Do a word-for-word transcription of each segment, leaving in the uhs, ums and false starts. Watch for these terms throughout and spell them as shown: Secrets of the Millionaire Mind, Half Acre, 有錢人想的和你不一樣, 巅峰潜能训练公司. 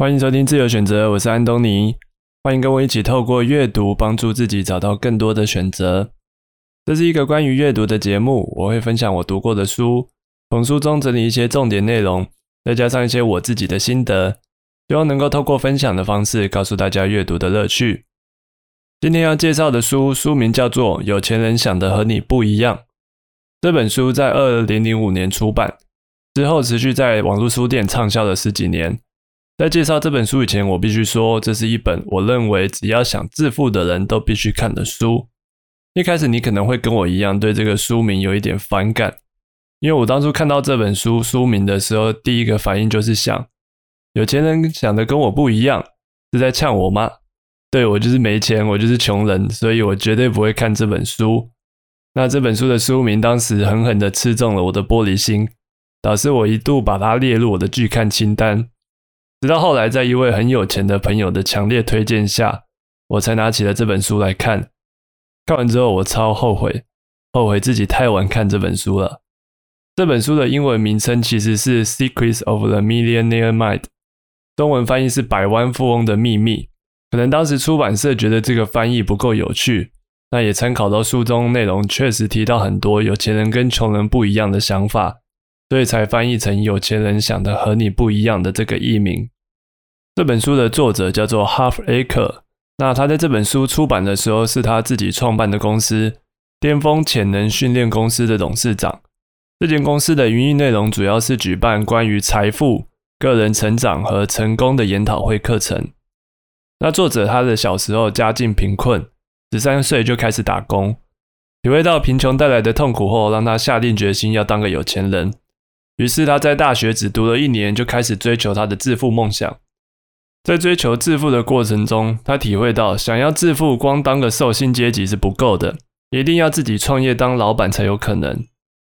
欢迎收听自由选择，我是安东尼。欢迎跟我一起透过阅读帮助自己找到更多的选择。这是一个关于阅读的节目，我会分享我读过的书，从书中整理一些重点内容，再加上一些我自己的心得，希望能够透过分享的方式告诉大家阅读的乐趣。今天要介绍的书，书名叫做《有钱人想的和你不一样》。这本书在二零零五年出版，之后持续在网络书店畅销了十几年。在介绍这本书以前，我必须说，这是一本我认为只要想致富的人都必须看的书。一开始你可能会跟我一样对这个书名有一点反感，因为我当初看到这本书书名的时候，第一个反应就是想，有钱人想的跟我不一样，是在呛我吗？对，我就是没钱，我就是穷人，所以我绝对不会看这本书。那这本书的书名当时狠狠地刺中了我的玻璃心，导致我一度把它列入我的拒看清单。直到后来，在一位很有钱的朋友的强烈推荐下，我才拿起了这本书来看。看完之后，我超后悔，后悔自己太晚看这本书了。这本书的英文名称其实是 Secrets of the Millionaire Mind， 中文翻译是《百万富翁的秘密》。可能当时出版社觉得这个翻译不够有趣，那也参考到书中内容确实提到很多有钱人跟穷人不一样的想法，所以才翻译成有钱人想的和你不一样的这个译名。这本书的作者叫做 Half Acre， 那他在这本书出版的时候是他自己创办的公司巅峰潜能训练公司的董事长。这间公司的营运内容主要是举办关于财富、个人成长和成功的研讨会课程。那作者他的小时候家境贫困，十三岁就开始打工，体会到贫穷带来的痛苦后，让他下定决心要当个有钱人。于是他在大学只读了一年，就开始追求他的致富梦想。在追求致富的过程中，他体会到想要致富，光当个受薪阶级是不够的，一定要自己创业当老板才有可能。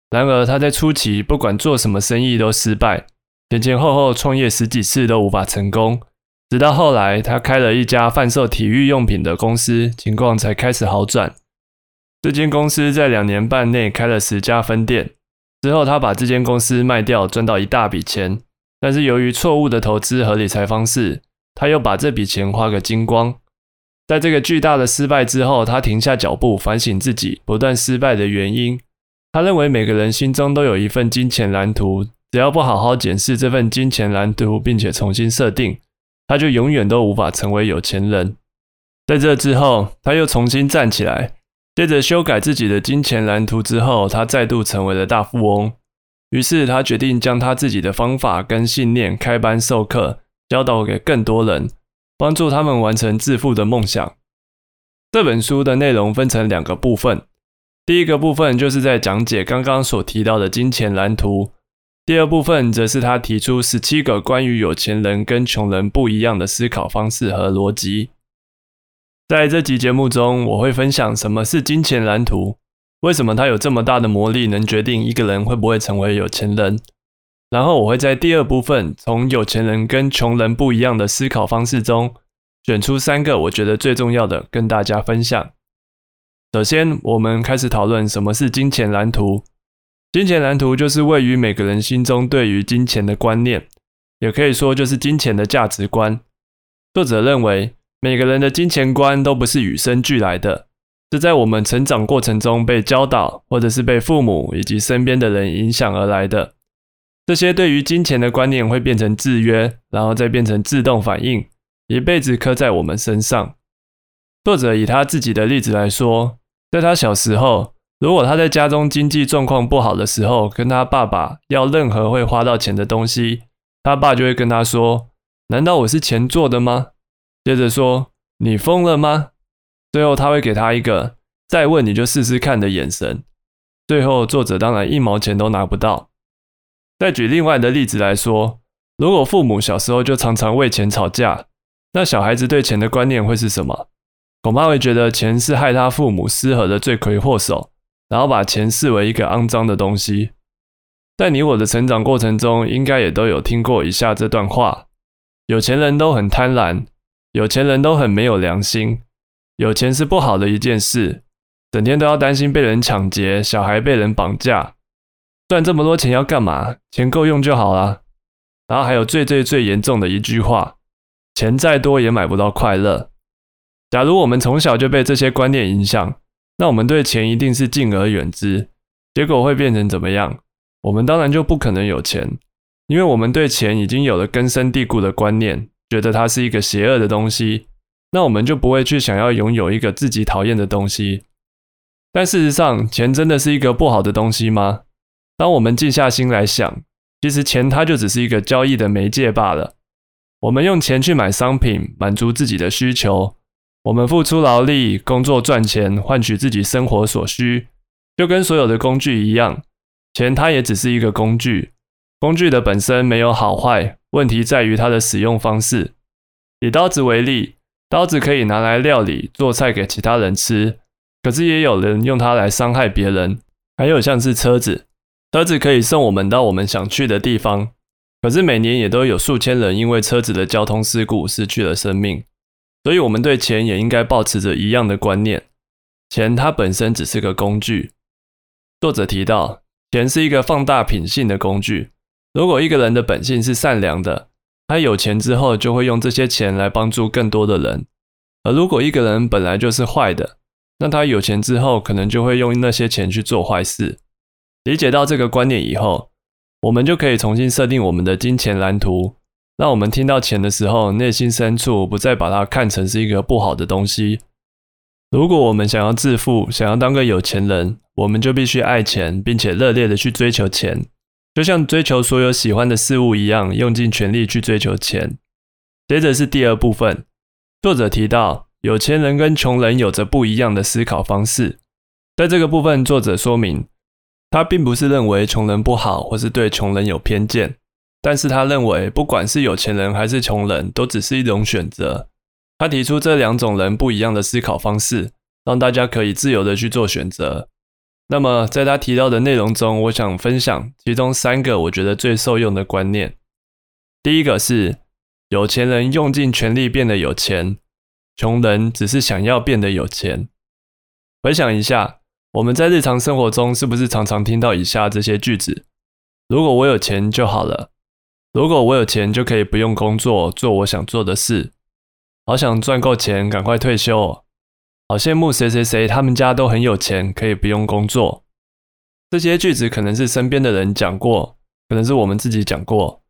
然而他在初期不管做什么生意都失败，前前后后创业十几次都无法成功。直到后来他开了一家贩售体育用品的公司，情况才开始好转。这间公司在两年半内开了十家分店，之后他把这间公司卖掉，赚到一大笔钱。但是由于错误的投资和理财方式，他又把这笔钱花个精光。在这个巨大的失败之后，他停下脚步，反省自己不断失败的原因。他认为每个人心中都有一份金钱蓝图，只要不好好检视这份金钱蓝图并且重新设定，他就永远都无法成为有钱人。在这之后，他又重新站起来，接着修改自己的金钱蓝图之后，他再度成为了大富翁。于是他决定将他自己的方法跟信念开班授课，教导给更多人，帮助他们完成致富的梦想。这本书的内容分成两个部分，第一个部分就是在讲解刚刚所提到的金钱蓝图，第二部分则是他提出十七个关于有钱人跟穷人不一样的思考方式和逻辑。在这集节目中，我会分享什么是金钱蓝图，为什么它有这么大的魔力，能决定一个人会不会成为有钱人。然后我会在第二部分，从有钱人跟穷人不一样的思考方式中，选出三个我觉得最重要的跟大家分享。首先，我们开始讨论什么是金钱蓝图。金钱蓝图就是位于每个人心中对于金钱的观念，也可以说就是金钱的价值观。作者认为每个人的金钱观都不是与生俱来的，是在我们成长过程中被教导，或者是被父母以及身边的人影响而来的。这些对于金钱的观念会变成制约，然后再变成自动反应，一辈子刻在我们身上。作者以他自己的例子来说，在他小时候，如果他在家中经济状况不好的时候，跟他爸爸要任何会花到钱的东西，他爸就会跟他说，难道我是钱做的吗？接着说，你疯了吗？最后他会给他一个再问你就试试看的眼神。最后作者当然一毛钱都拿不到。再举另外的例子来说，如果父母小时候就常常为钱吵架，那小孩子对钱的观念会是什么？恐怕会觉得钱是害他父母失和的罪魁祸首，然后把钱视为一个肮脏的东西。在你我的成长过程中，应该也都有听过以下这段话，有钱人都很贪婪，有钱人都很没有良心，有钱是不好的一件事，整天都要担心被人抢劫，小孩被人绑架，赚这么多钱要干嘛？钱够用就好啦。然后还有最最最严重的一句话，钱再多也买不到快乐。假如我们从小就被这些观念影响，那我们对钱一定是敬而远之，结果会变成怎么样？我们当然就不可能有钱，因为我们对钱已经有了根深蒂固的观念，觉得它是一个邪恶的东西，那我们就不会去想要拥有一个自己讨厌的东西。但事实上，钱真的是一个不好的东西吗？当我们静下心来想，其实钱它就只是一个交易的媒介罢了。我们用钱去买商品，满足自己的需求，我们付出劳力，工作赚钱，换取自己生活所需，就跟所有的工具一样，钱它也只是一个工具。工具的本身没有好坏，问题在于它的使用方式。以刀子为例，刀子可以拿来料理、做菜给其他人吃，可是也有人用它来伤害别人。还有像是车子，车子可以送我们到我们想去的地方，可是每年也都有数千人因为车子的交通事故失去了生命。所以我们对钱也应该抱持着一样的观念，钱它本身只是个工具。作者提到，钱是一个放大品性的工具。如果一个人的本性是善良的，他有钱之后就会用这些钱来帮助更多的人。而如果一个人本来就是坏的，那他有钱之后可能就会用那些钱去做坏事。理解到这个观念以后，我们就可以重新设定我们的金钱蓝图。让我们听到钱的时候，内心深处不再把它看成是一个不好的东西。如果我们想要致富，想要当个有钱人，我们就必须爱钱，并且热烈的去追求钱，就像追求所有喜欢的事物一样，用尽全力去追求钱。接着是第二部分，作者提到，有钱人跟穷人有着不一样的思考方式。在这个部分，作者说明，他并不是认为穷人不好，或是对穷人有偏见。但是他认为，不管是有钱人还是穷人，都只是一种选择。他提出这两种人不一样的思考方式，让大家可以自由的去做选择。那么，在他提到的内容中，我想分享其中三个我觉得最受用的观念。第一个是，有钱人用尽全力变得有钱，穷人只是想要变得有钱。回想一下，我们在日常生活中是不是常常听到以下这些句子：如果我有钱就好了。如果我有钱就可以不用工作，做我想做的事。好想赚够钱，赶快退休哦。好羡慕谁谁谁，他们家都很有钱，可以不用工作。这些句子可能是身边的人讲过，可能是我们自己讲过。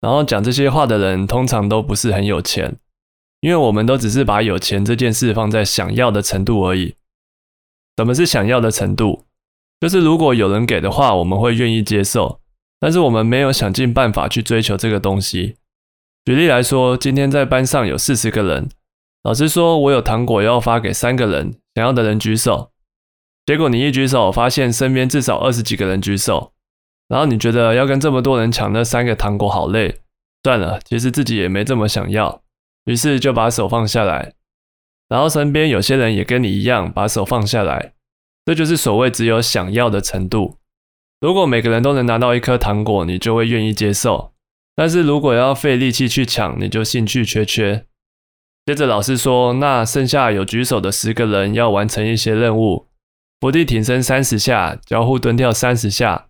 然后讲这些话的人通常都不是很有钱，因为我们都只是把有钱这件事放在想要的程度而已。什么是想要的程度？就是如果有人给的话，我们会愿意接受。但是我们没有想尽办法去追求这个东西。举例来说，今天在班上有四十个人，老师说我有糖果要发给三个人，想要的人举手。结果你一举手，发现身边至少二十几个人举手，然后你觉得要跟这么多人抢那三个糖果好累，算了，其实自己也没这么想要，于是就把手放下来。然后身边有些人也跟你一样把手放下来，这就是所谓只有想要的程度。如果每个人都能拿到一颗糖果，你就会愿意接受。但是如果要费力气去抢，你就兴趣缺缺。接着老师说，那剩下有举手的十个人要完成一些任务，伏地挺身三十下，交互蹲跳三十下，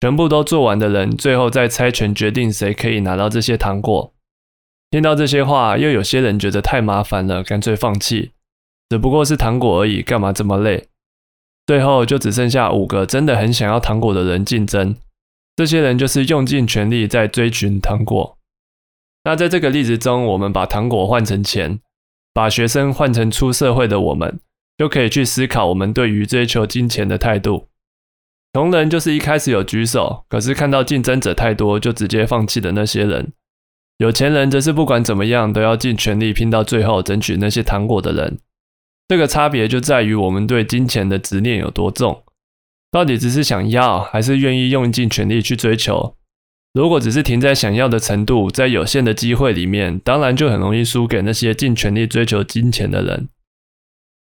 全部都做完的人，最后再猜拳决定谁可以拿到这些糖果。听到这些话，又有些人觉得太麻烦了，干脆放弃。只不过是糖果而已，干嘛这么累？最后就只剩下五个真的很想要糖果的人竞争，这些人就是用尽全力在追寻糖果。那在这个例子中，我们把糖果换成钱，把学生换成出社会的我们，就可以去思考我们对于追求金钱的态度。穷人就是一开始有举手，可是看到竞争者太多就直接放弃的那些人。有钱人则是不管怎么样都要尽全力拼到最后，争取那些糖果的人。这个差别就在于我们对金钱的执念有多重，到底只是想要，还是愿意用尽全力去追求？如果只是停在想要的程度，在有限的机会里面，当然就很容易输给那些尽全力追求金钱的人。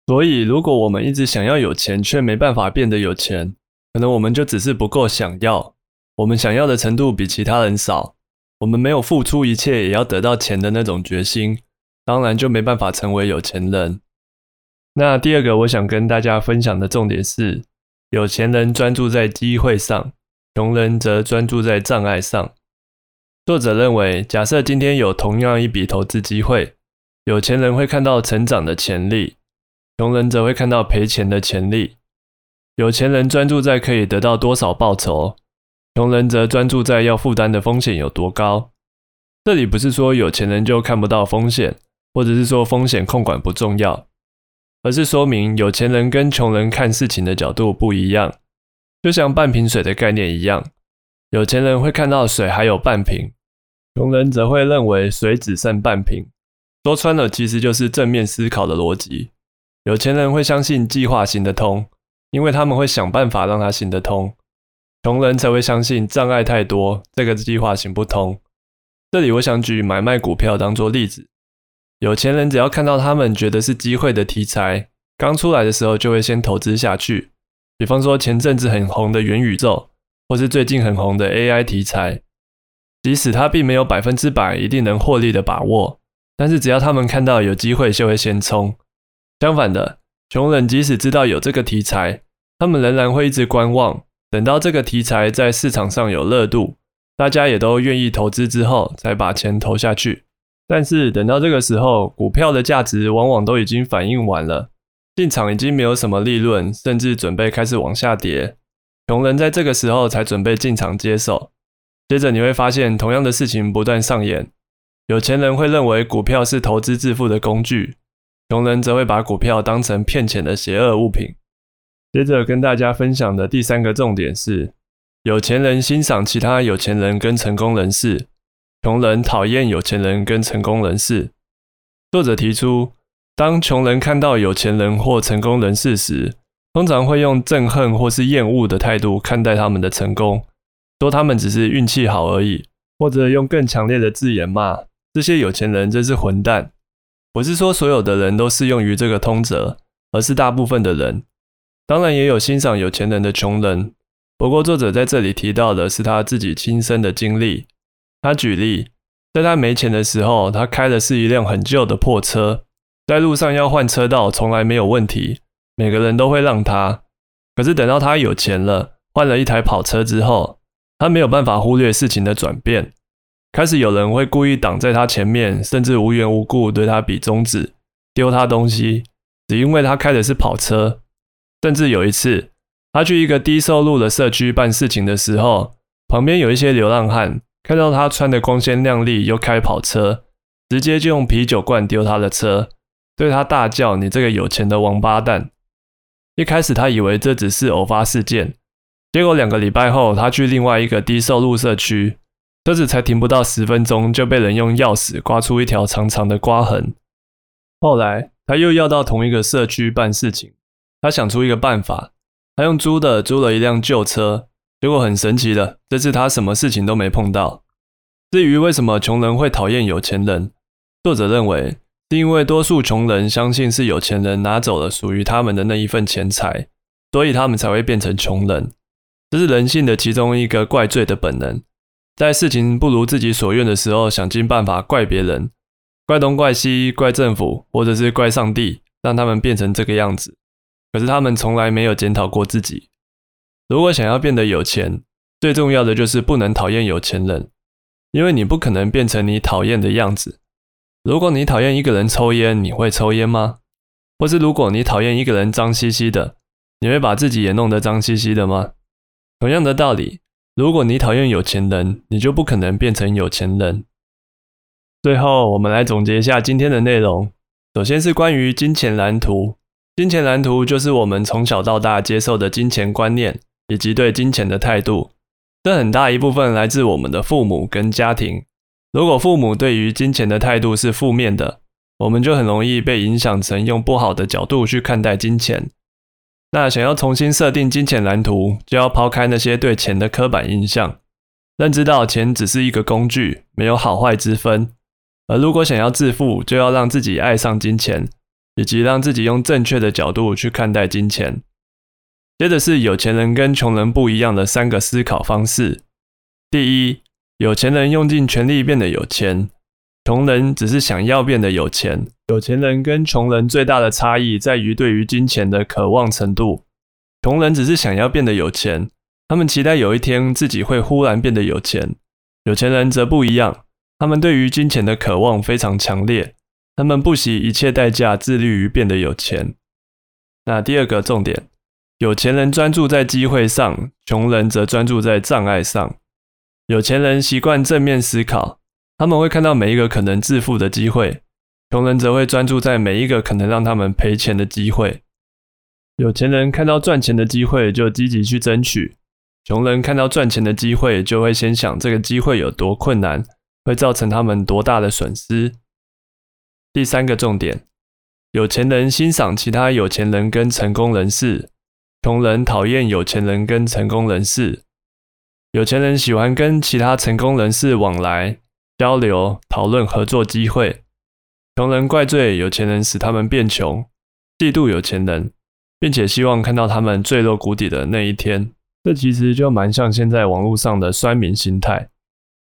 所以，如果我们一直想要有钱，却没办法变得有钱，可能我们就只是不够想要，我们想要的程度比其他人少，我们没有付出一切也要得到钱的那种决心，当然就没办法成为有钱人。那第二个我想跟大家分享的重点是，有钱人专注在机会上，穷人则专注在障碍上。作者认为，假设今天有同样一笔投资机会，有钱人会看到成长的潜力，穷人则会看到赔钱的潜力。有钱人专注在可以得到多少报酬，穷人则专注在要负担的风险有多高。这里不是说有钱人就看不到风险，或者是说风险控管不重要，而是说明有钱人跟穷人看事情的角度不一样。就像半瓶水的概念一样，有钱人会看到水还有半瓶，穷人则会认为水只剩半瓶。说穿了，其实就是正面思考的逻辑。有钱人会相信计划行得通，因为他们会想办法让它行得通。穷人才会相信障碍太多，这个计划行不通。这里我想举买卖股票当作例子。有钱人只要看到他们觉得是机会的题材，刚出来的时候就会先投资下去。比方说前阵子很红的元宇宙，或是最近很红的 A I 题材，即使他并没有百分之百一定能获利的把握，但是只要他们看到有机会就会先冲。相反的，穷人即使知道有这个题材，他们仍然会一直观望，等到这个题材在市场上有热度，大家也都愿意投资之后才把钱投下去。但是等到这个时候，股票的价值往往都已经反映完了，进场已经没有什么利润，甚至准备开始往下跌。穷人在这个时候才准备进场接手。接着你会发现同样的事情不断上演。有钱人会认为股票是投资致富的工具，穷人则会把股票当成骗钱的邪恶物品。接着跟大家分享的第三个重点是，有钱人欣赏其他有钱人跟成功人士，穷人讨厌有钱人跟成功人士。作者提出，当穷人看到有钱人或成功人士时，通常会用憎恨或是厌恶的态度看待他们的成功，说他们只是运气好而已，或者用更强烈的字眼骂这些有钱人真是混蛋。我是说所有的人都适用于这个通则，而是大部分的人。当然也有欣赏有钱人的穷人，不过作者在这里提到的是他自己亲身的经历。他举例，在他没钱的时候，他开的是一辆很旧的破车，在路上要换车道从来没有问题，每个人都会让他。可是等到他有钱了，换了一台跑车之后，他没有办法忽略事情的转变。开始有人会故意挡在他前面，甚至无缘无故对他比中指，丢他东西，只因为他开的是跑车。甚至有一次，他去一个低收入的社区办事情的时候，旁边有一些流浪汉，看到他穿得光鲜亮丽又开跑车，直接就用啤酒罐丢他的车，对他大叫：“你这个有钱的王八蛋！”一开始他以为这只是偶发事件，结果两个礼拜后，他去另外一个低收入社区，车子才停不到十分钟就被人用钥匙刮出一条长长的刮痕。后来他又要到同一个社区办事情，他想出一个办法，他用租的租了一辆旧车，结果很神奇的，这次他什么事情都没碰到。至于为什么穷人会讨厌有钱人，作者认为是因为多数穷人相信是有钱人拿走了属于他们的那一份钱财，所以他们才会变成穷人。这是人性的其中一个怪罪的本能，在事情不如自己所愿的时候，想尽办法怪别人，怪东怪西，怪政府，或者是怪上帝，让他们变成这个样子。可是他们从来没有检讨过自己。如果想要变得有钱，最重要的就是不能讨厌有钱人，因为你不可能变成你讨厌的样子。如果你讨厌一个人抽烟，你会抽烟吗？或是如果你讨厌一个人脏兮兮的，你会把自己也弄得脏兮兮的吗？同样的道理，如果你讨厌有钱人，你就不可能变成有钱人。最后，我们来总结一下今天的内容。首先是关于金钱蓝图。金钱蓝图就是我们从小到大接受的金钱观念，以及对金钱的态度。这很大一部分来自我们的父母跟家庭。如果父母对于金钱的态度是负面的，我们就很容易被影响成用不好的角度去看待金钱。那想要重新设定金钱蓝图，就要抛开那些对钱的刻板印象，认知到钱只是一个工具，没有好坏之分。而如果想要致富，就要让自己爱上金钱，以及让自己用正确的角度去看待金钱。接着是有钱人跟穷人不一样的三个思考方式。第一，有钱人用尽全力变得有钱，穷人只是想要变得有钱。有钱人跟穷人最大的差异在于对于金钱的渴望程度。穷人只是想要变得有钱，他们期待有一天自己会忽然变得有钱，有钱人则不一样，他们对于金钱的渴望非常强烈，他们不惜一切代价致力于变得有钱。那第二个重点，有钱人专注在机会上，穷人则专注在障碍上。有钱人习惯正面思考，他们会看到每一个可能致富的机会，穷人则会专注在每一个可能让他们赔钱的机会。有钱人看到赚钱的机会就积极去争取，穷人看到赚钱的机会就会先想这个机会有多困难，会造成他们多大的损失。第三个重点，有钱人欣赏其他有钱人跟成功人士，穷人讨厌有钱人跟成功人士。有钱人喜欢跟其他成功人士往来、交流、讨论合作机会。穷人怪罪有钱人使他们变穷，嫉妒有钱人，并且希望看到他们坠落谷底的那一天。这其实就蛮像现在网络上的酸民心态。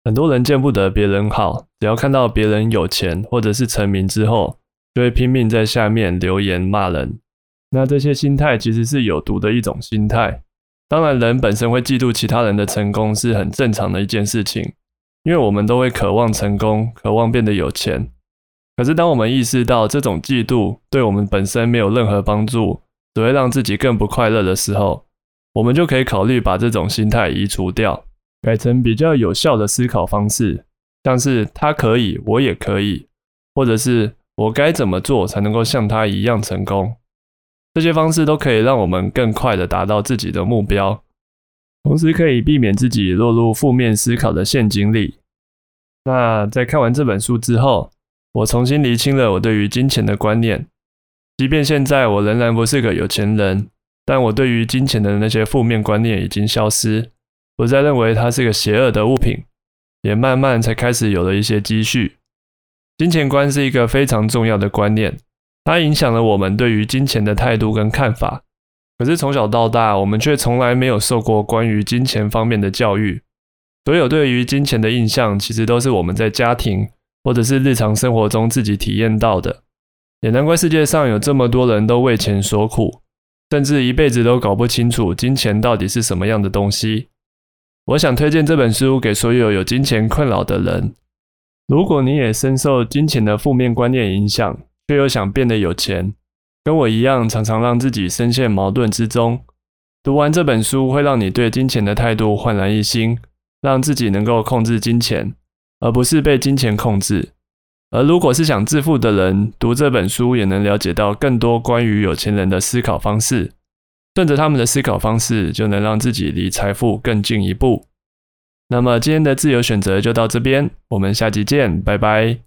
很多人见不得别人好，只要看到别人有钱或者是成名之后，就会拼命在下面留言骂人。那这些心态其实是有毒的一种心态。当然，人本身会嫉妒其他人的成功是很正常的一件事情，因为我们都会渴望成功，渴望变得有钱。可是当我们意识到这种嫉妒对我们本身没有任何帮助，只会让自己更不快乐的时候，我们就可以考虑把这种心态移除掉，改成比较有效的思考方式，像是他可以，我也可以，或者是我该怎么做才能够像他一样成功。这些方式都可以让我们更快地达到自己的目标，同时可以避免自己落入负面思考的陷阱里。那在看完这本书之后，我重新厘清了我对于金钱的观念，即便现在我仍然不是个有钱人，但我对于金钱的那些负面观念已经消失，不再认为它是个邪恶的物品，也慢慢才开始有了一些积蓄。金钱观是一个非常重要的观念，它影响了我们对于金钱的态度跟看法。可是从小到大，我们却从来没有受过关于金钱方面的教育，所有对于金钱的印象其实都是我们在家庭或者是日常生活中自己体验到的。也难怪世界上有这么多人都为钱所苦，甚至一辈子都搞不清楚金钱到底是什么样的东西。我想推荐这本书给所有有金钱困扰的人。如果你也深受金钱的负面观念影响，却又想变得有钱，跟我一样常常让自己深陷矛盾之中，读完这本书会让你对金钱的态度焕然一新，让自己能够控制金钱，而不是被金钱控制。而如果是想致富的人，读这本书也能了解到更多关于有钱人的思考方式，顺着他们的思考方式，就能让自己离财富更进一步。那么今天的自由选择就到这边，我们下集见，拜拜。